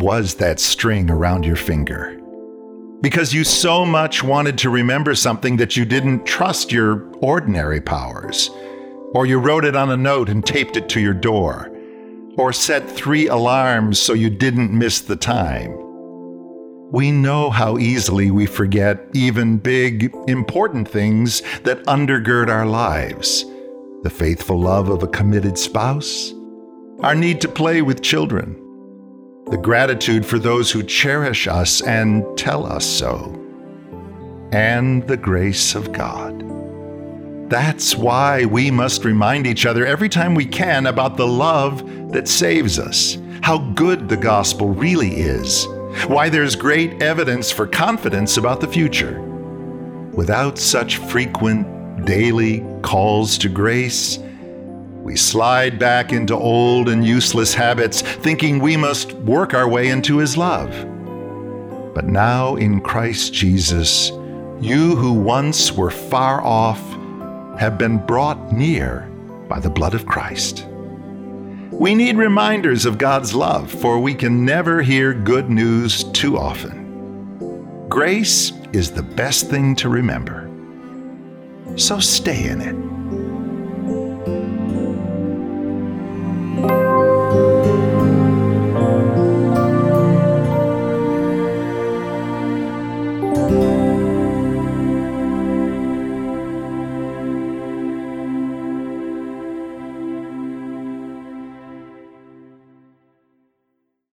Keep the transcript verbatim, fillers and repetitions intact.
was that string around your finger? Because you so much wanted to remember something that you didn't trust your ordinary powers. Or you wrote it on a note and taped it to your door. Or set three alarms so you didn't miss the time. We know how easily we forget even big, important things that undergird our lives. The faithful love of a committed spouse. Our need to play with children. The gratitude for those who cherish us and tell us so. And the grace of God. That's why we must remind each other every time we can about the love that saves us, how good the gospel really is, why there's great evidence for confidence about the future. Without such frequent, daily calls to grace, we slide back into old and useless habits, thinking we must work our way into His love. But now in Christ Jesus, you who once were far off have been brought near by the blood of Christ. We need reminders of God's love, for we can never hear good news too often. Grace is the best thing to remember. So stay in it.